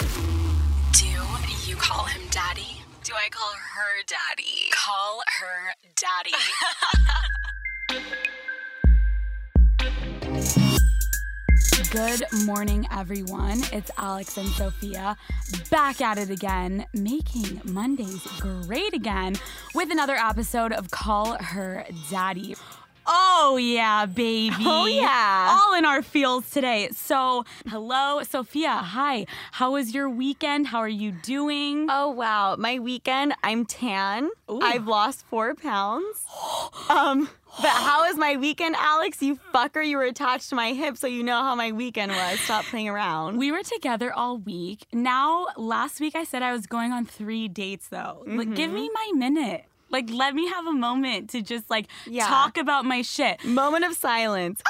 Do you call him daddy? Do I call her daddy? Call her daddy. Good morning, everyone. It's Alex and Sophia back at it again, making Mondays great again with another episode of Call Her Daddy. Oh, yeah, baby. Oh, yeah. All in our feels today. So, hello, Sophia. Hi. How was your weekend? How are you doing? Oh, wow. My weekend, I'm tan. Ooh. I've lost 4 pounds. But how was my weekend, Alex? You fucker, you were attached to my hip, so you know how my weekend was. Stop playing around. We were together all week. Now, last week I said I was going on 3 dates, though. Mm-hmm. Like, give me my minute. Like, let me have a moment to just, talk about my shit. Moment of silence.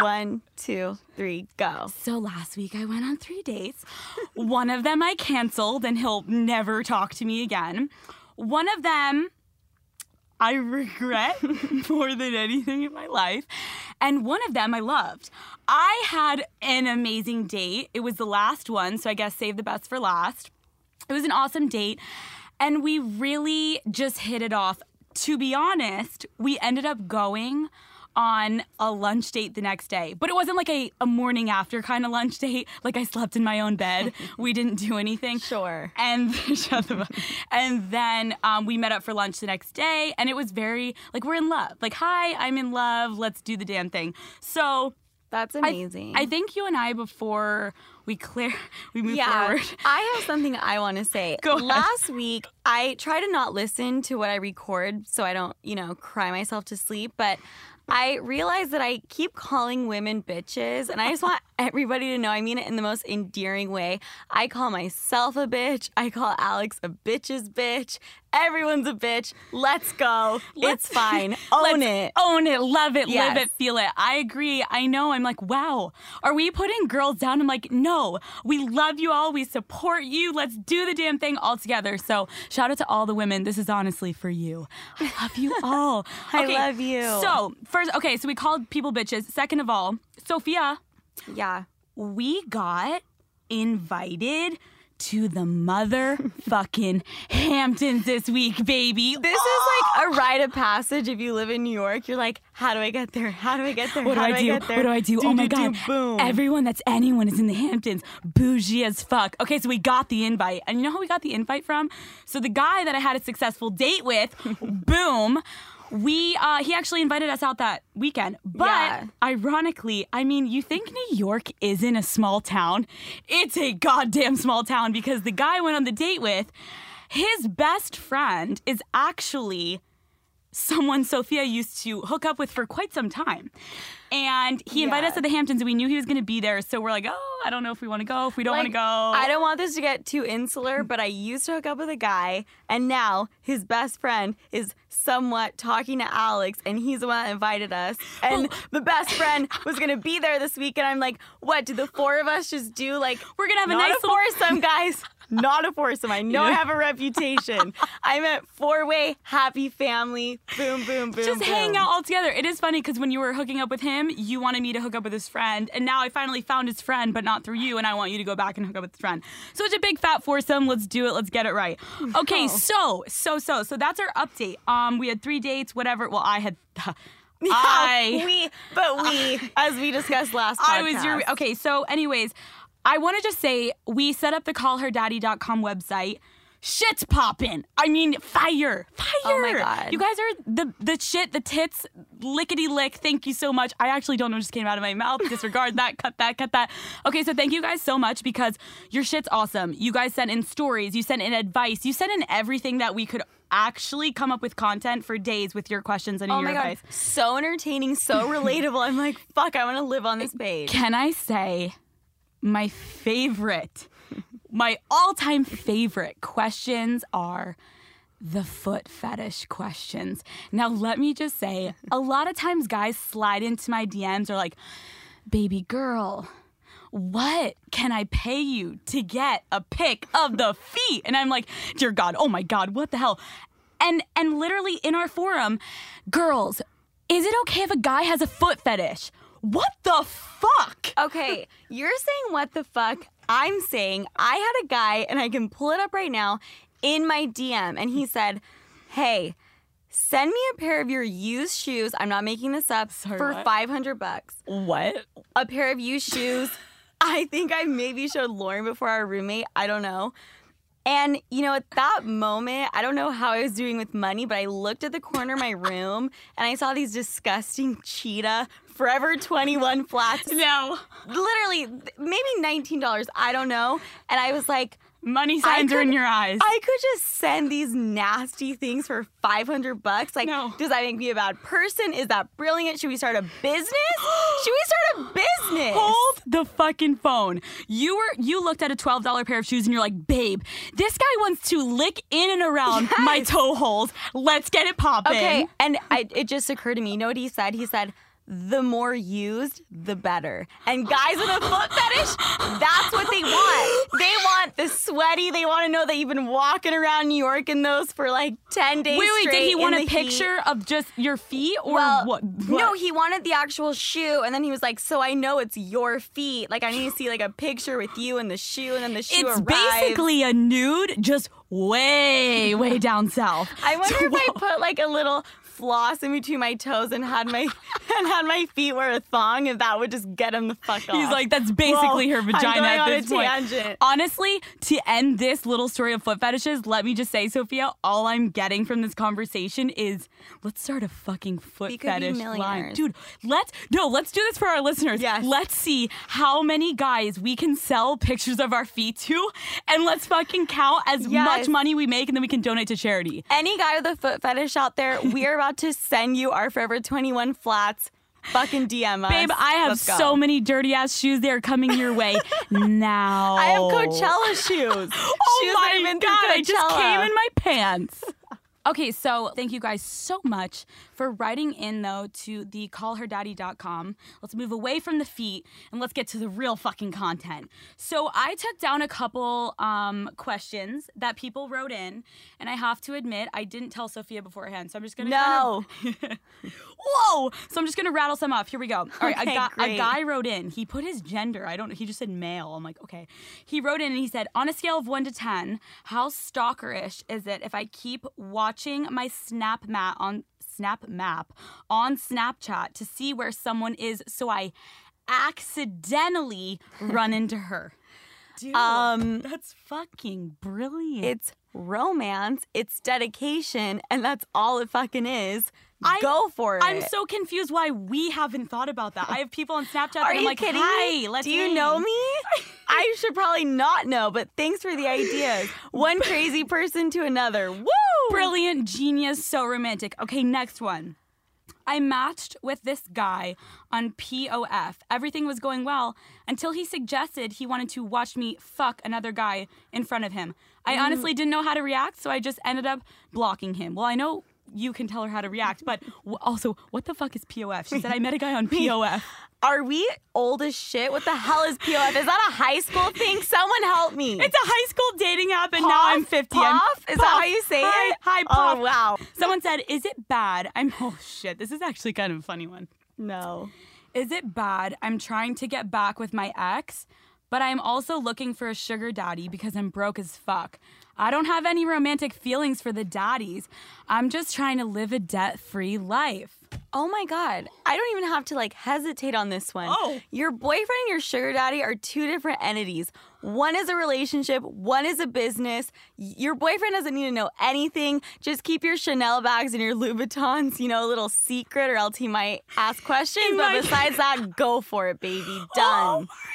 1, 2, 3, go. So last week I went on 3 dates. One of them I canceled, and he'll never talk to me again. One of them I regret more than anything in my life. And one of them I loved. I had an amazing date. It was the last one, so I guess save the best for last. It was an awesome date. And we really just hit it off. To be honest, we ended up going on a lunch date the next day. But it wasn't like a morning after kind of lunch date. Like, I slept in my own bed. We didn't do anything. Sure. And shut the fuck up. And then we met up for lunch the next day. And it was very, we're in love. Like, hi, I'm in love. Let's do the damn thing. So... That's amazing. I think you and I, before we move forward. I have something I want to say. Go ahead. Last week, I try to not listen to what I record so I don't, cry myself to sleep. But I realized that I keep calling women bitches, and I just want everybody to know I mean it in the most endearing way. I call myself a bitch. I call Alex a bitch's bitch. Everyone's a bitch. Let's go. It's fine. Own it. Love it. Yes. Live it. Feel it. I agree. I know. I'm like, wow. Are we putting girls down? I'm like, no. We love you all. We support you. Let's do the damn thing all together. So shout out to all the women. This is honestly for you. I love you all. Okay, I love you. So first, so we called people bitches. Second of all, Sophia. Yeah. We got invited to the motherfucking Hamptons this week, baby. This is like a rite of passage. If you live in New York, you're like, how do I get there? How do I get there? What do I do? Oh, my God. Boom. Everyone that's anyone is in the Hamptons. Bougie as fuck. Okay, so we got the invite. And you know how we got the invite from? So the guy that I had a successful date with, boom, he actually invited us out that weekend. But ironically, I mean, you think New York isn't a small town? It's a goddamn small town, because the guy I went on the date with, his best friend is actually someone Sophia used to hook up with for quite some time. And he invited us to the Hamptons, and we knew he was going to be there. So we're like, oh, I don't know if we want to go, if we don't want to go. I don't want this to get too insular, but I used to hook up with a guy, and now his best friend is somewhat talking to Alex, and he's the one that invited us. And the best friend was going to be there this week, and I'm like, what, do the four of us just do? Like, we're going to have a nice foursome, guys. Not a foursome. I know I have a reputation. I meant four-way, happy family, boom, boom, boom, just boom. Hang out all together. It is funny, because when you were hooking up with him, you wanted me to hook up with his friend, and now I finally found his friend, but not through you, and I want you to go back and hook up with his friend. So it's a big fat foursome. Let's do it. Let's get it right. Okay, so that's our update. We had 3 dates, whatever. Well, I had... as we discussed last podcast. Okay, so anyways... I want to just say, we set up the callherdaddy.com website. Shit's popping. I mean, fire. Fire. Oh, my God. You guys are the shit, the tits, lickety-lick. Thank you so much. I actually don't know what just came out of my mouth. Disregard that. Cut that. Okay, so thank you guys so much, because your shit's awesome. You guys sent in stories. You sent in advice. You sent in everything that we could actually come up with content for days with your questions and your advice. God. So entertaining, so relatable. I'm like, fuck, I want to live on this page. Can I say... My all-time favorite questions are the foot fetish questions. Now, let me just say, a lot of times guys slide into my DMs are like, baby girl, what can I pay you to get a pic of the feet? And I'm like, dear God, oh my God, what the hell? And literally in our forum, girls, is it okay if a guy has a foot fetish? What the fuck? Okay, you're saying what the fuck. I'm saying I had a guy, and I can pull it up right now, in my DM, and he said, hey, send me a pair of your used shoes. I'm not making this up. Sorry, for what? $500. What? A pair of used shoes. I think I maybe showed Lauren before, our roommate. I don't know. And, you know, at that moment, I don't know how I was doing with money, but I looked at the corner of my room and I saw these disgusting cheetah Forever 21 flats. No. Literally, maybe $19. I don't know. And I was like, money signs are in your eyes. I could just send these nasty things for $500. Like, no. Does that make me a bad person? Is that brilliant? Should we start a business? Should we start a business? Hold the fucking phone. You looked at a $12 pair of shoes and you're like, babe, this guy wants to lick in and around my toe holes. Let's get it popping. Okay, and it just occurred to me. You know what he said? He said, the more used, the better. And guys with a foot fetish, that's what they want. They want the sweaty. They want to know that you've been walking around New York in those for like 10 days straight. Did he want a picture of just your feet or what? No, he wanted the actual shoe. And then he was like, so I know it's your feet. Like, I need to see like a picture with you and the shoe, and then the shoe arrives. It's basically a nude, just way, way down south. I wonder if I put like a little floss in between my toes and had my feet wear a thong, and that would just get him the fuck off. He's like, that's basically her vagina at this point. Honestly, to end this little story of foot fetishes, let me just say, Sophia, all I'm getting from this conversation is, let's start a fucking foot fetish line. Dude, let's do this for our listeners. Yes. Let's see how many guys we can sell pictures of our feet to, and let's fucking count as much money we make, and then we can donate to charity. Any guy with a foot fetish out there, we are about to send you our Forever 21 flats. Fucking DM us. Babe, I have so many dirty ass shoes. They are coming your way now. I have Coachella shoes. Oh my God, I just came in my pants. Okay, so thank you guys so much for writing in, though, to the callherdaddy.com. Let's move away from the feet and let's get to the real fucking content. So I took down a couple questions that people wrote in, and I have to admit, I didn't tell Sophia beforehand, so I'm just going to... No! Whoa! So I'm just going to rattle some off. Here we go. All right, okay, a guy wrote in. He put his gender. I don't know. He just said male. I'm like, okay. He wrote in and he said, on a scale of 1 to 10, how stalkerish is it if I keep watching my snap map on Snapchat to see where someone is, so I accidentally run into her? Dude, that's fucking brilliant. It's romance, it's dedication, and that's all it fucking is. Go for it. I'm so confused why we haven't thought about that. I have people on Snapchat that I'm like, hi, let's do you know me? I should probably not know, but thanks for the ideas. One crazy person to another. Woo! Brilliant, genius, so romantic. Okay, next one. I matched with this guy on POF. Everything was going well until he suggested he wanted to watch me fuck another guy in front of him. I honestly didn't know how to react, so I just ended up blocking him. Well, I know you can tell her how to react, but also, what the fuck is POF? She said, I met a guy on POF. Are we old as shit? What the hell is POF? Is that a high school thing? Someone help me. It's a high school dating app, and now I'm 50. POF? Is that how you say it? Hi, POF. Oh, wow. Someone said, is it bad? Oh, shit. This is actually kind of a funny one. No. Is it bad? I'm trying to get back with my ex, but I'm also looking for a sugar daddy because I'm broke as fuck. I don't have any romantic feelings for the daddies. I'm just trying to live a debt-free life. Oh my God. I don't even have to like hesitate on this one. Oh. Your boyfriend and your sugar daddy are two different entities. One is a relationship, one is a business. Your boyfriend doesn't need to know anything. Just keep your Chanel bags and your Louboutins, you know, a little secret, or else he might ask questions. But besides that, go for it, baby. Done. Oh my God.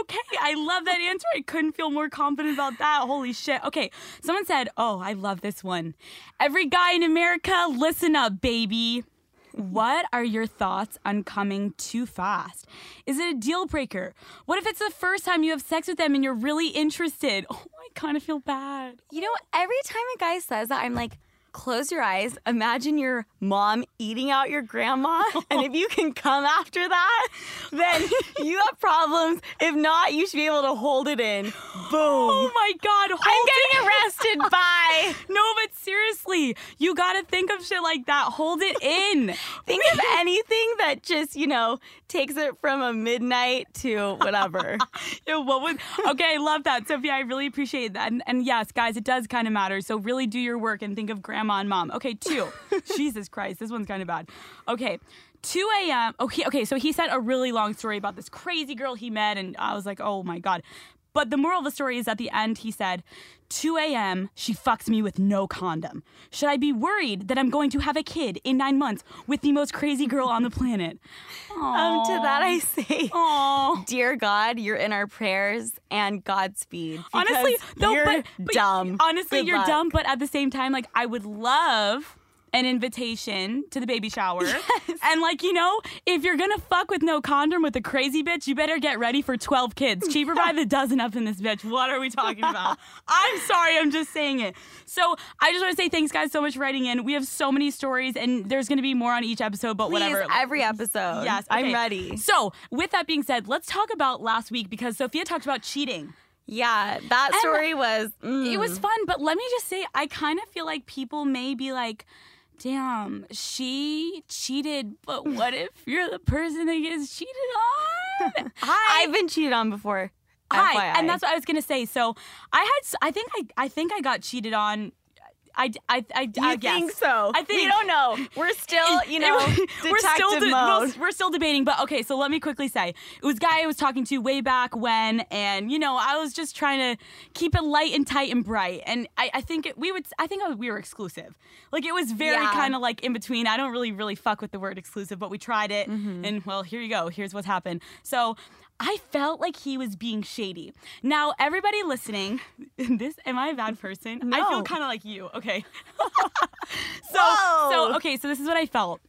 Okay, I love that answer. I couldn't feel more confident about that. Holy shit. Okay, someone said, oh, I love this one. Every guy in America, listen up, baby. What are your thoughts on coming too fast? Is it a deal breaker? What if it's the first time you have sex with them and you're really interested? Oh, I kind of feel bad. You know, every time a guy says that, I'm like, close your eyes, imagine your mom eating out your grandma, and if you can come after that, then you have problems. If not, you should be able to hold it in. Boom. Oh my God, I'm getting arrested, bye. No, but seriously, you gotta think of shit like that. Hold it in. Think of anything that just, you know, takes it from a midnight to whatever. Yeah, okay, I love that, Sophia. I really appreciate that. And yes, guys, it does kind of matter. So really do your work and think of grandma and mom. Okay, 2. Jesus Christ, this one's kind of bad. Okay, 2 a.m. Okay, so he said a really long story about this crazy girl he met, and I was like, oh my God. But the moral of the story is at the end, he said, 2 a.m., she fucks me with no condom. Should I be worried that I'm going to have a kid in 9 months with the most crazy girl on the planet? To that I say, aww. Dear God, you're in our prayers, and Godspeed. Honestly, though, you're dumb. Honestly, you're dumb, but at the same time, like, I would love an invitation to the baby shower. Yes. And like, you know, if you're gonna fuck with no condom with a crazy bitch, you better get ready for 12 kids. Cheaper by the dozen up in this bitch. What are we talking about? I'm sorry, I'm just saying it. So I just wanna say thanks, guys, so much for writing in. We have so many stories, and there's gonna be more on each episode, but whatever. Every episode. Yes, okay. I'm ready. So with that being said, let's talk about last week, because Sophia talked about cheating. Yeah, that story it was fun, but let me just say, I kind of feel like people may be like, damn, she cheated, but what if you're the person that gets cheated on? I've been cheated on before. FYI. And that's what I was gonna say. So I think I got cheated on. I guess. Think so. I think we don't know. We're still, you know, detective mode. We're still debating. But okay, so let me quickly say, it was a guy I was talking to way back when, and you know, I was just trying to keep it light and tight and bright. And I think we were exclusive. Like, it was very kind of like in between. I don't really fuck with the word exclusive, but we tried it. Mm-hmm. And well, here you go. Here's what's happened. So I felt like he was being shady. Now, everybody listening, am I a bad person? No. I feel kind of like you. Okay. So this is what I felt.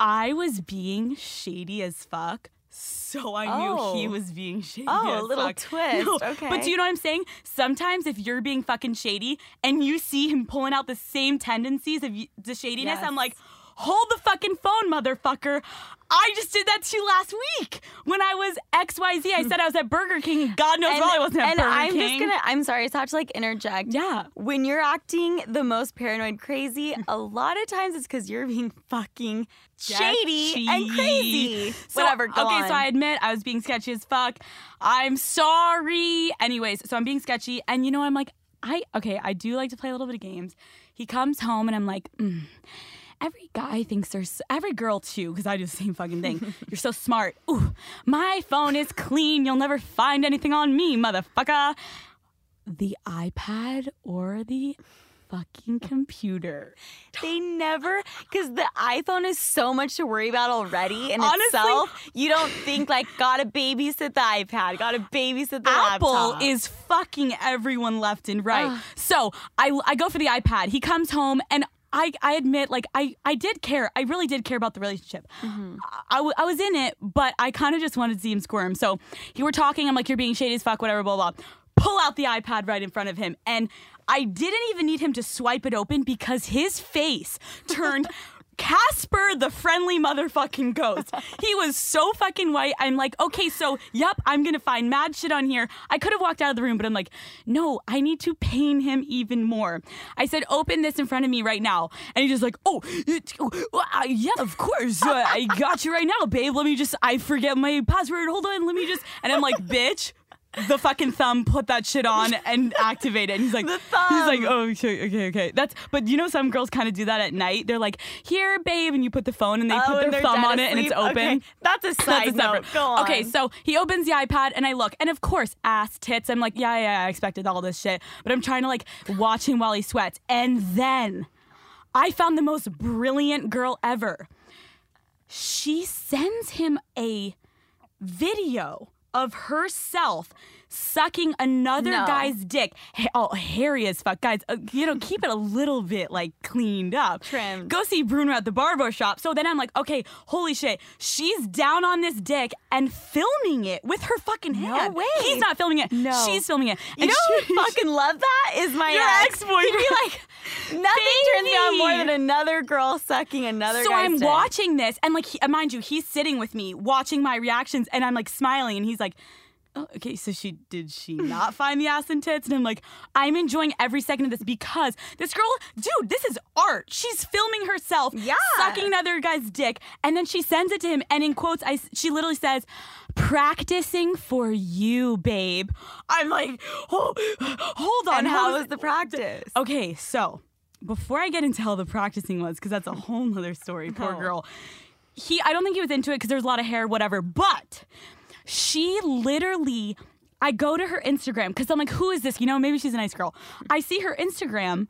I was being shady as fuck. So I knew he was being shady. Oh, a little twist. No, okay. But do you know what I'm saying? Sometimes if you're being fucking shady and you see him pulling out the same tendencies of the shadiness, yes. I'm like, hold the fucking phone, motherfucker. I just did that to you last week when I was XYZ. I said I was at Burger King. God knows why I wasn't at Burger King. And I'm sorry, so I have to like interject. Yeah. When you're acting the most paranoid crazy, a lot of times it's because you're being fucking shady and crazy. So, whatever, go on. So I admit I was being sketchy as fuck. I'm sorry. Anyways, so I'm being sketchy. And you know, I'm like, I do like to play a little bit of games. He comes home and I'm like, every guy thinks every girl too, because I do the same fucking thing. You're so smart. Ooh, my phone is clean. You'll never find anything on me, motherfucker. The iPad or the fucking computer. They never, because the iPhone is so much to worry about already in itself. You don't think like, gotta babysit the iPad, gotta babysit the laptop. Apple is fucking everyone left and right. So I go for the iPad. He comes home and I admit, like, I did care. I really did care about the relationship. Mm-hmm. I was in it, but I kind of just wanted to see him squirm. So you were talking. I'm like, you're being shady as fuck, whatever, blah, blah, blah. Pull out the iPad right in front of him. And I didn't even need him to swipe it open because his face turned Casper the friendly motherfucking ghost. He was so fucking white. I'm like, okay, so, yep, I'm going to find mad shit on here. I could have walked out of the room, but I'm like, no, I need to pain him even more. I said, open this in front of me right now. And he's just like, yeah, of course. I got you right now, babe. Let me just, I forget my password. Hold on. Let me just, and I'm like, bitch. The fucking thumb, put that shit on and activate it. And he's like, oh, okay. But you know, some girls kind of do that at night. They're like, here, babe, and you put the phone and they put their thumb on it and it's open. Okay. That's a side note. Go on. Okay, so he opens the iPad and I look, and of course, ass tits. I'm like, yeah, I expected all this shit, but I'm trying to like watch him while he sweats. And then I found the most brilliant girl ever. She sends him a video of herself sucking another guy's dick. Oh, hairy as fuck. Guys, you know, keep it a little bit, like, cleaned up. Trimmed. Go see Bruno at the barber shop. So then I'm like, okay, holy shit. She's down on this dick and filming it with her fucking hand. No way. He's not filming it. No. She's filming it. And you know who would fucking love that? Is my ex-boyfriend. He'd be like, nothing turns me out more than another girl sucking another guy's dick. So I'm watching this, and, like, mind you, he's sitting with me, watching my reactions, and I'm, like, smiling, and he's like, oh, okay, so did she not find the ass and tits? And I'm like, I'm enjoying every second of this because this girl, dude, this is art. She's filming herself sucking another guy's dick, and then she sends it to him, and in quotes, she literally says, practicing for you, babe. I'm like, oh, hold on. And how was the practice? Okay, so before I get into how the practicing was, because that's a whole other story, poor girl. I don't think he was into it because there's a lot of hair, whatever, but... She literally, I go to her Instagram because I'm like, who is this? You know, maybe she's a nice girl. I see her Instagram,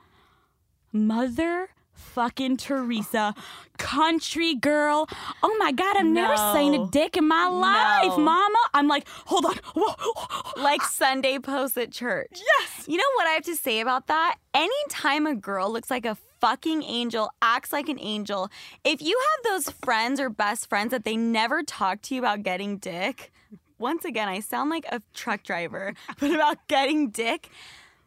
mother fucking Teresa, country girl. Oh my God, I've never seen a dick in my life, mama. I'm like, hold on. Like Sunday posts at church. Yes. You know what I have to say about that? Anytime a girl looks like a fucking angel, acts like an angel, if you have those friends or best friends that they never talk to you about getting dick, once again, I sound like a truck driver, but about getting dick,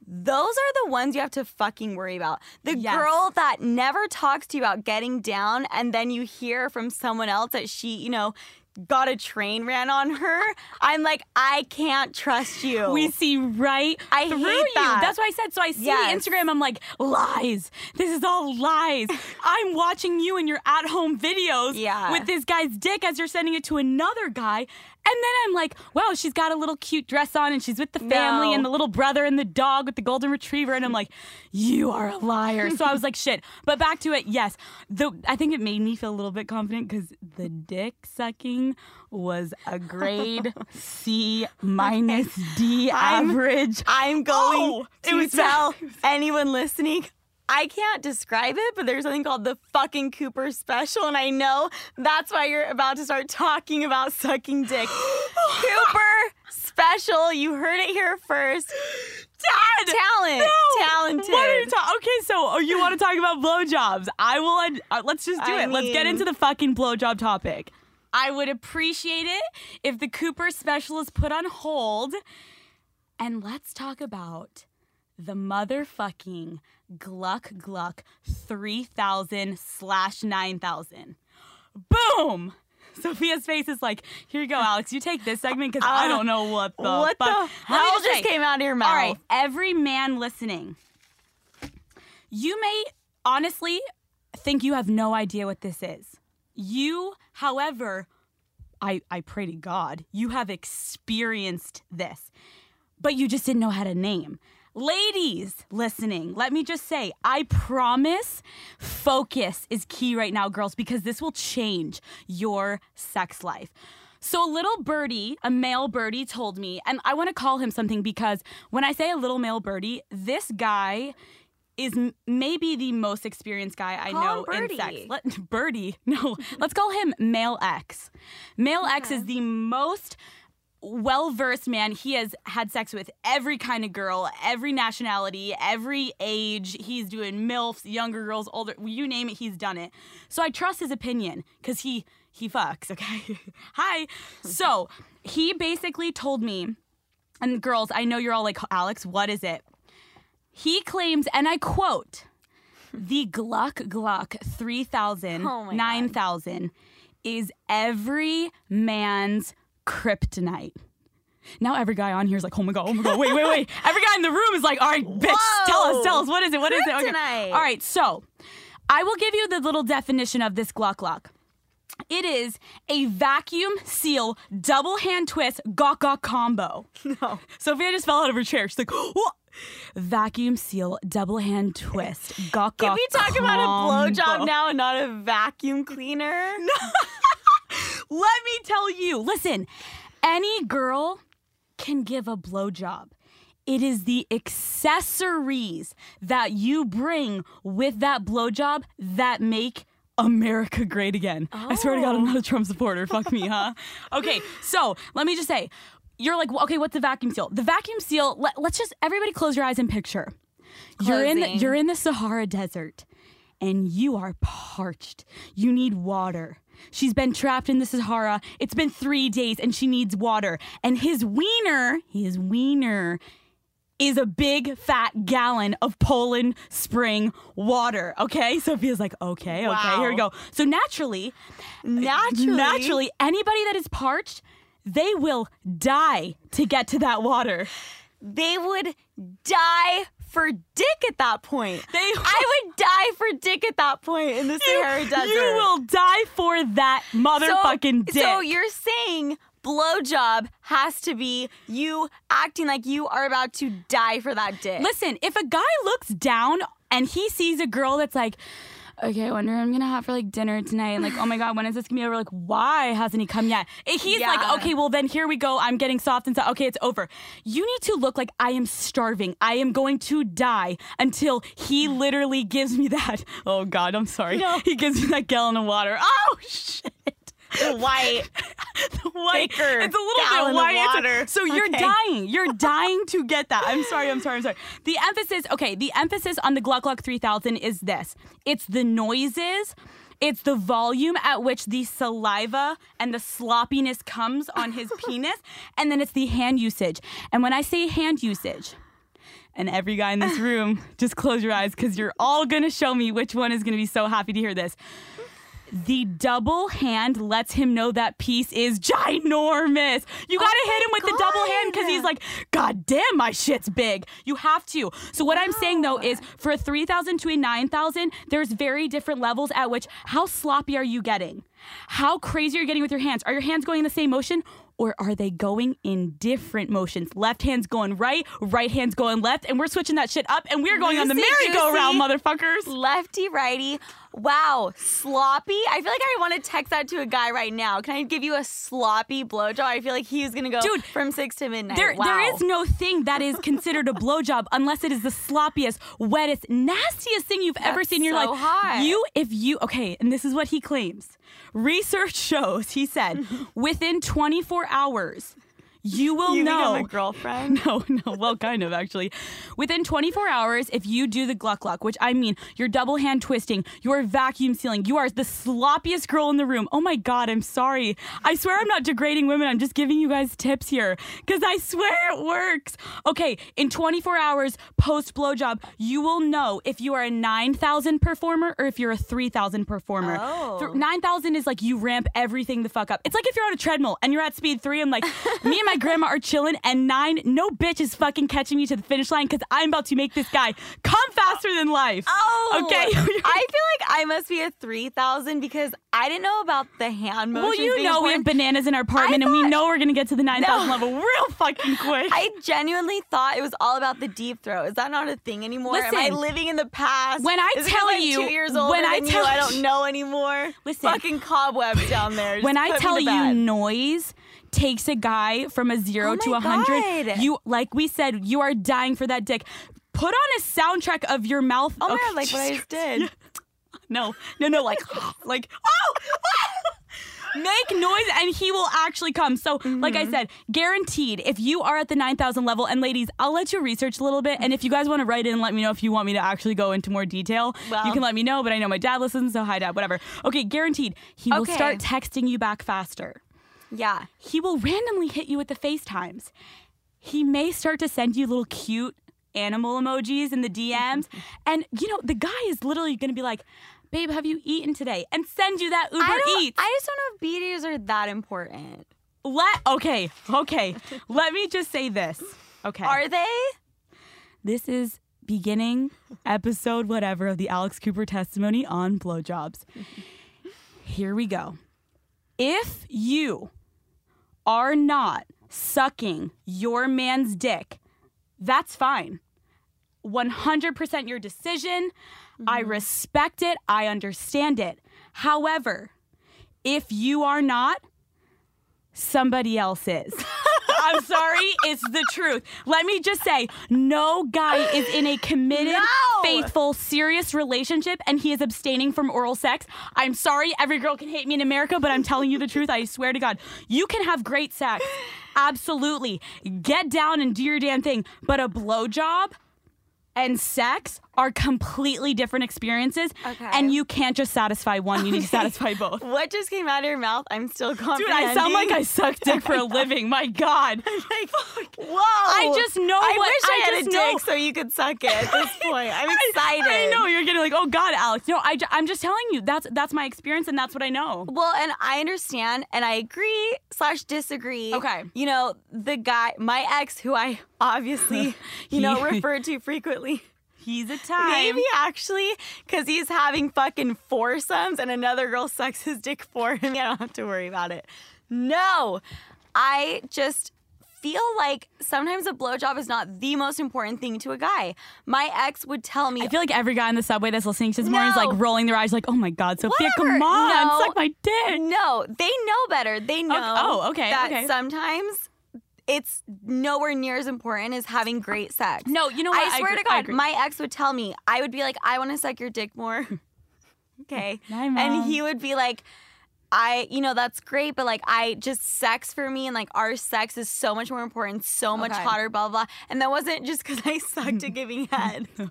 those are the ones you have to fucking worry about. The girl that never talks to you about getting down, and then you hear from someone else that she, you know, got a train ran on her. I'm like, I can't trust you. We see right through you. That's what I said. So I see Instagram. I'm like, lies. This is all lies. I'm watching you in your at-home videos with this guy's dick as you're sending it to another guy. And then I'm like, wow, she's got a little cute dress on and she's with the family and the little brother and the dog with the golden retriever. And I'm like, you are a liar. So I was like, shit. But back to it, yes. I think it made me feel a little bit confident because the dick sucking was a grade C-D average. I'm going to tell anyone listening. I can't describe it, but there's something called the fucking Cooper special, and I know that's why you're about to start talking about sucking dick. Cooper special, you heard it here first. Dad! Talented. What are you okay, so you want to talk about blowjobs. I will, let's just do it. Let's get into the fucking blowjob topic. I would appreciate it if the Cooper special is put on hold, and let's talk about the motherfucking Gluck Gluck 3000/9000. Boom! Sophia's face is like, here you go, Alex. You take this segment because I don't know what fuck. The hell just came out of your mouth. All right, every man listening, you may honestly think you have no idea what this is. You, however, I pray to God, you have experienced this, but you just didn't know how to name. Ladies listening, let me just say, I promise focus is key right now, girls, because this will change your sex life. So a little birdie, a male birdie, told me, and I want to call him something because when I say a little male birdie, this guy is maybe the most experienced guy I know in sex. Let's call him Male X. Male X is the most well-versed man. He has had sex with every kind of girl, every nationality, every age. He's doing MILFs, younger girls, older, you name it, he's done it. So I trust his opinion because he fucks, okay? Hi. So he basically told me, and girls, I know you're all like, Alex, what is it? He claims, and I quote, the Gluck Gluck 3000/9000 is every man's kryptonite. Now every guy on here is like, oh my god, wait. Every guy in the room is like, all right, bitch, tell us, what is it? Okay. All right, so I will give you the little definition of this Gluck Gluck. It is a vacuum seal, double hand twist, gawk gawk combo. No. Sophia just fell out of her chair. She's like, what? Vacuum seal, double hand twist, gawk gawk combo. Can we talk about a blowjob now and not a vacuum cleaner? No. Let me tell you, listen, any girl can give a blowjob. It is the accessories that you bring with that blowjob that make America great again. Oh. I swear to God, I'm not a Trump supporter. Fuck me, huh? Okay, so let me just say, you're like, okay, what's the vacuum seal? The vacuum seal, let's just, everybody close your eyes and picture. You're in the Sahara Desert, and you are parched. You need water. She's been trapped in the Sahara. It's been 3 days, and she needs water. And his wiener is a big, fat gallon of Poland Spring water, okay? Sophia's like, okay, wow. Here we go. So naturally, anybody that is parched, they will die to get to that water. They would die for dick at that point. I would die for dick at that point in the Sahara Desert. You will die for that motherfucking dick. So you're saying blowjob has to be you acting like you are about to die for that dick. Listen, if a guy looks down and he sees a girl that's like, okay, I wonder what I'm going to have for, like, dinner tonight. And, like, oh, my God, when is this going to be over? Like, why hasn't he come yet? He's like, okay, well, then here we go. I'm getting soft and stuff. Okay, it's over. You need to look like I am starving. I am going to die until he literally gives me that. Oh, God, I'm sorry. No. He gives me that gallon of water. Oh, shit. The white. It's a little bit white. Water. So you're dying. You're dying to get that. I'm sorry. The emphasis on the Gluck Gluck 3000 is this. It's the noises. It's the volume at which the saliva and the sloppiness comes on his penis. And then it's the hand usage. And when I say hand usage, and every guy in this room, just close your eyes because you're all going to show me which one is going to be so happy to hear this. The double hand lets him know that piece is ginormous. You gotta hit him with the double hand because he's like, God damn, my shit's big. You have to. So what I'm saying, though, is for a 3,000 to a 9,000, there's very different levels at which how sloppy are you getting? How crazy are you getting with your hands? Are your hands going in the same motion? Or are they going in different motions? Left hand's going right, right hand's going left, and we're switching that shit up, and we're going on the merry-go-round, motherfuckers. Lefty, righty. Wow, sloppy. I feel like I want to text that to a guy right now. Can I give you a sloppy blowjob? I feel like he's going to go from 6 to midnight. There is no thing that is considered a blowjob unless it is the sloppiest, wettest, nastiest thing you've ever seen in your life. Hot. And this is what he claims. Research shows, he said, within 24 hours, you will know. You become a girlfriend? No. Well, kind of, actually. Within 24 hours, if you do the Gluck Gluck, which I mean, you're double hand twisting, you're vacuum sealing, you are the sloppiest girl in the room. Oh, my God, I'm sorry. I swear I'm not degrading women. I'm just giving you guys tips here because I swear it works. Okay, in 24 hours post-blowjob, you will know if you are a 9,000 performer or if you're a 3,000 performer. Oh. 9,000 is like you ramp everything the fuck up. It's like if you're on a treadmill and you're at speed 3, I'm like, me and my grandma are chilling, and 9, no bitch is fucking catching me to the finish line because I'm about to make this guy come faster than life. Oh, okay. I feel like I must be a 3,000 because I didn't know about the hand motions. Well, we have bananas in our apartment, and we know we're gonna get to the 9,000 level real fucking quick. I genuinely thought it was all about the deep throw. Is that not a thing anymore? Listen, am I living in the past? When I tell you, 2 years old, I don't know anymore. Listen, fucking cobwebs down there. When I tell you, noise takes a guy from a 0 to 100. You, like we said, you are dying for that dick. Put on a soundtrack of your mouth. Oh, okay, man, like what I just did. Yeah. No, like, oh! Make noise and he will actually come. So, like I said, guaranteed, if you are at the 9,000 level, and ladies, I'll let you research a little bit. And if you guys want to write in and let me know if you want me to actually go into more detail, you can let me know. But I know my dad listens, so hi, Dad, whatever. Okay, guaranteed. He will start texting you back faster. Yeah. He will randomly hit you with the FaceTimes. He may start to send you little cute animal emojis in the DMs. And, the guy is literally going to be like, babe, have you eaten today? And send you that Uber Eats. I just don't know if BDs are that important. Let me just say this. Okay. Are they? This is beginning episode whatever of the Alex Cooper testimony on blowjobs. Here we go. If you are not sucking your man's dick, that's fine. 100% your decision. I respect it. I understand it. However, if you are not, somebody else is. I'm sorry. It's the truth. Let me just say, no guy is in a committed, faithful, serious relationship, and he is abstaining from oral sex. I'm sorry. Every girl can hate me in America, but I'm telling you the truth. I swear to God. You can have great sex. Absolutely. Get down and do your damn thing. But a blowjob and sex are completely different experiences, and you can't just satisfy one. You need to satisfy both. What just came out of your mouth? I'm still comprehending. Dude, I sound like I suck dick for a living. My God. I'm like, fuck. Whoa. I just know I wish I had a dick so you could suck it at this point. I'm excited. I know. You're getting like, oh, God, Alex. No, I'm just telling you. That's my experience, and that's what I know. Well, and I understand, and I agree / disagree. Okay. You know, the guy, my ex, who I obviously, refer to frequently. He's a time. Maybe actually, because he's having fucking foursomes and another girl sucks his dick for him. I don't have to worry about it. No, I just feel like sometimes a blowjob is not the most important thing to a guy. My ex would tell me. I feel like every guy on the subway that's listening to this morning is like rolling their eyes like, oh my God, Sophia, come on, suck my dick. No, they know better. They know sometimes it's nowhere near as important as having great sex. No, you know what? I swear to God, my ex would tell me, I would be like, I want to suck your dick more. Okay. Hi, Mom. And he would be like, that's great, but like, sex for me and like our sex is so much more important, so much hotter, blah, blah, blah. And that wasn't just because I sucked a giving head, which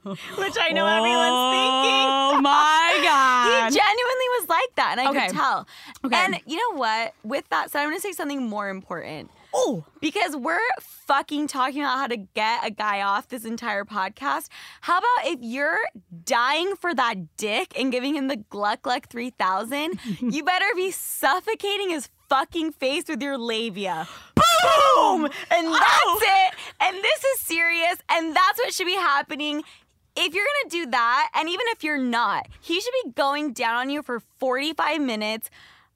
I know everyone's thinking. Oh my God. He genuinely was like that, and I could tell. Okay. And you know what? With that said, I'm going to say something more important. Oh, because we're fucking talking about how to get a guy off this entire podcast. How about if you're dying for that dick and giving him the Gluck Gluck 3000, you better be suffocating his fucking face with your labia. Boom! And that's it. And this is serious. And that's what should be happening. If you're going to do that, and even if you're not, he should be going down on you for 45 minutes.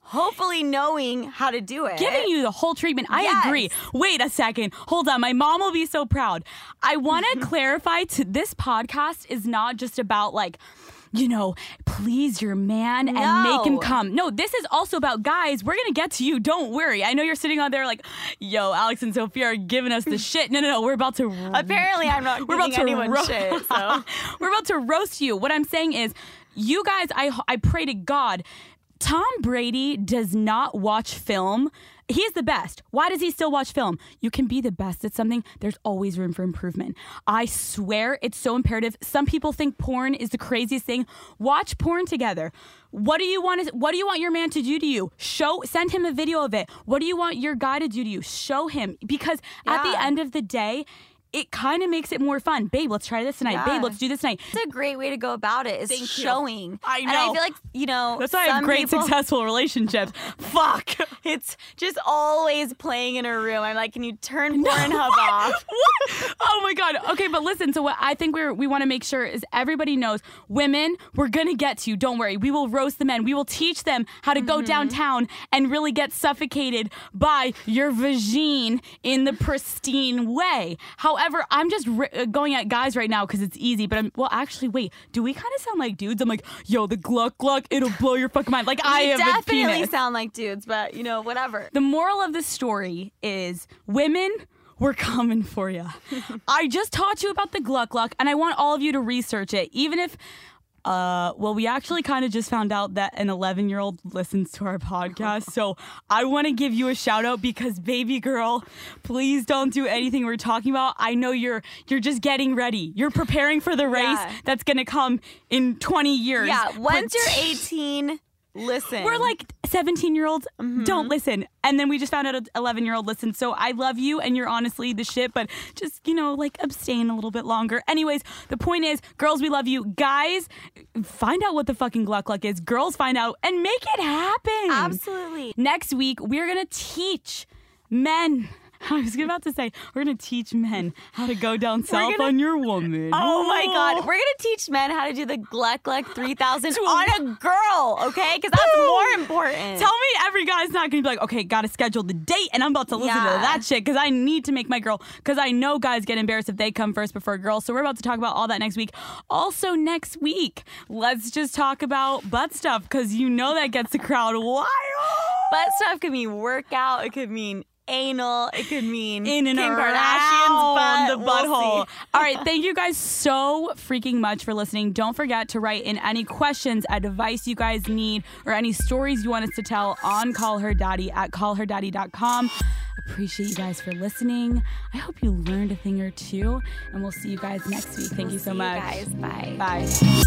Hopefully knowing how to do it. Giving you the whole treatment. I agree. Wait a second. Hold on. My mom will be so proud. I want to clarify, this podcast is not just about like, please your man and make him come. No, this is also about guys. We're going to get to you. Don't worry. I know you're sitting on there like, yo, Alex and Sophia are giving us the shit. No. We're about to. Apparently I'm not giving anyone shit. So. We're about to roast you. What I'm saying is, you guys, I pray to God, Tom Brady does not watch film. He's the best. Why does he still watch film? You can be the best at something. There's always room for improvement. I swear it's so imperative. Some people think porn is the craziest thing. Watch porn together. What do you want your man to do to you? Send him a video of it. What do you want your guy to do to you? Show him. Because at the end of the day, it kind of makes it more fun. Babe, let's try this tonight. Yeah. Babe, let's do this tonight. It's a great way to go about it, is showing. I know. And I feel like, that's why I have great successful relationships. Fuck. It's just always playing in a room. I'm like, can you turn Pornhub off? What? Oh my God. Okay, but listen, so what I think we want to make sure is everybody knows, women, we're going to get to you. Don't worry. We will roast the men. We will teach them how to go downtown and really get suffocated by your vagine in the pristine way. However, I'm just going at guys right now because it's easy, but do we kind of sound like dudes? I'm like, yo, the Gluck Gluck, it'll blow your fucking mind. Like, I am a penis. We definitely sound like dudes, but, whatever. The moral of the story is, women, we're coming for you. I just taught you about the Gluck Gluck, and I want all of you to research it, even if... we actually kind of just found out that an 11-year-old listens to our podcast, so I want to give you a shout out because, baby girl, please don't do anything we're talking about. I know you're just getting ready. You're preparing for the race that's going to come in 20 years. Yeah, once you're 18, listen. We're like 17-year-olds, don't listen. And then we just found out an 11-year-old listened, so I love you, and you're honestly the shit, but just, abstain a little bit longer. Anyways, the point is, girls, we love you. Guys, find out what the fucking Gluck Gluck is. Girls, find out and make it happen. Absolutely. Next week, we're going to teach men... I was about to say, we're going to teach men how to go down south on your woman. Oh, my God. We're going to teach men how to do the Gluck Gluck 3000 on a girl, okay? Because that's more important. Tell me every guy's not going to be like, okay, got to schedule the date, and I'm about to listen to that shit because I need to make my girl. Because I know guys get embarrassed if they come first before girls. So we're about to talk about all that next week. Also next week, let's just talk about butt stuff because that gets the crowd wild. Butt stuff can mean workout. It could mean... anal. It could mean in and Kim Kardashian's butt. The butthole. We'll all right. Thank you guys so freaking much for listening. Don't forget to write in any questions, advice you guys need, or any stories you want us to tell on Call Her Daddy at callherdaddy.com. Appreciate you guys for listening. I hope you learned a thing or two, and we'll see you guys next week. Thank you so much. Guys. Bye. Bye.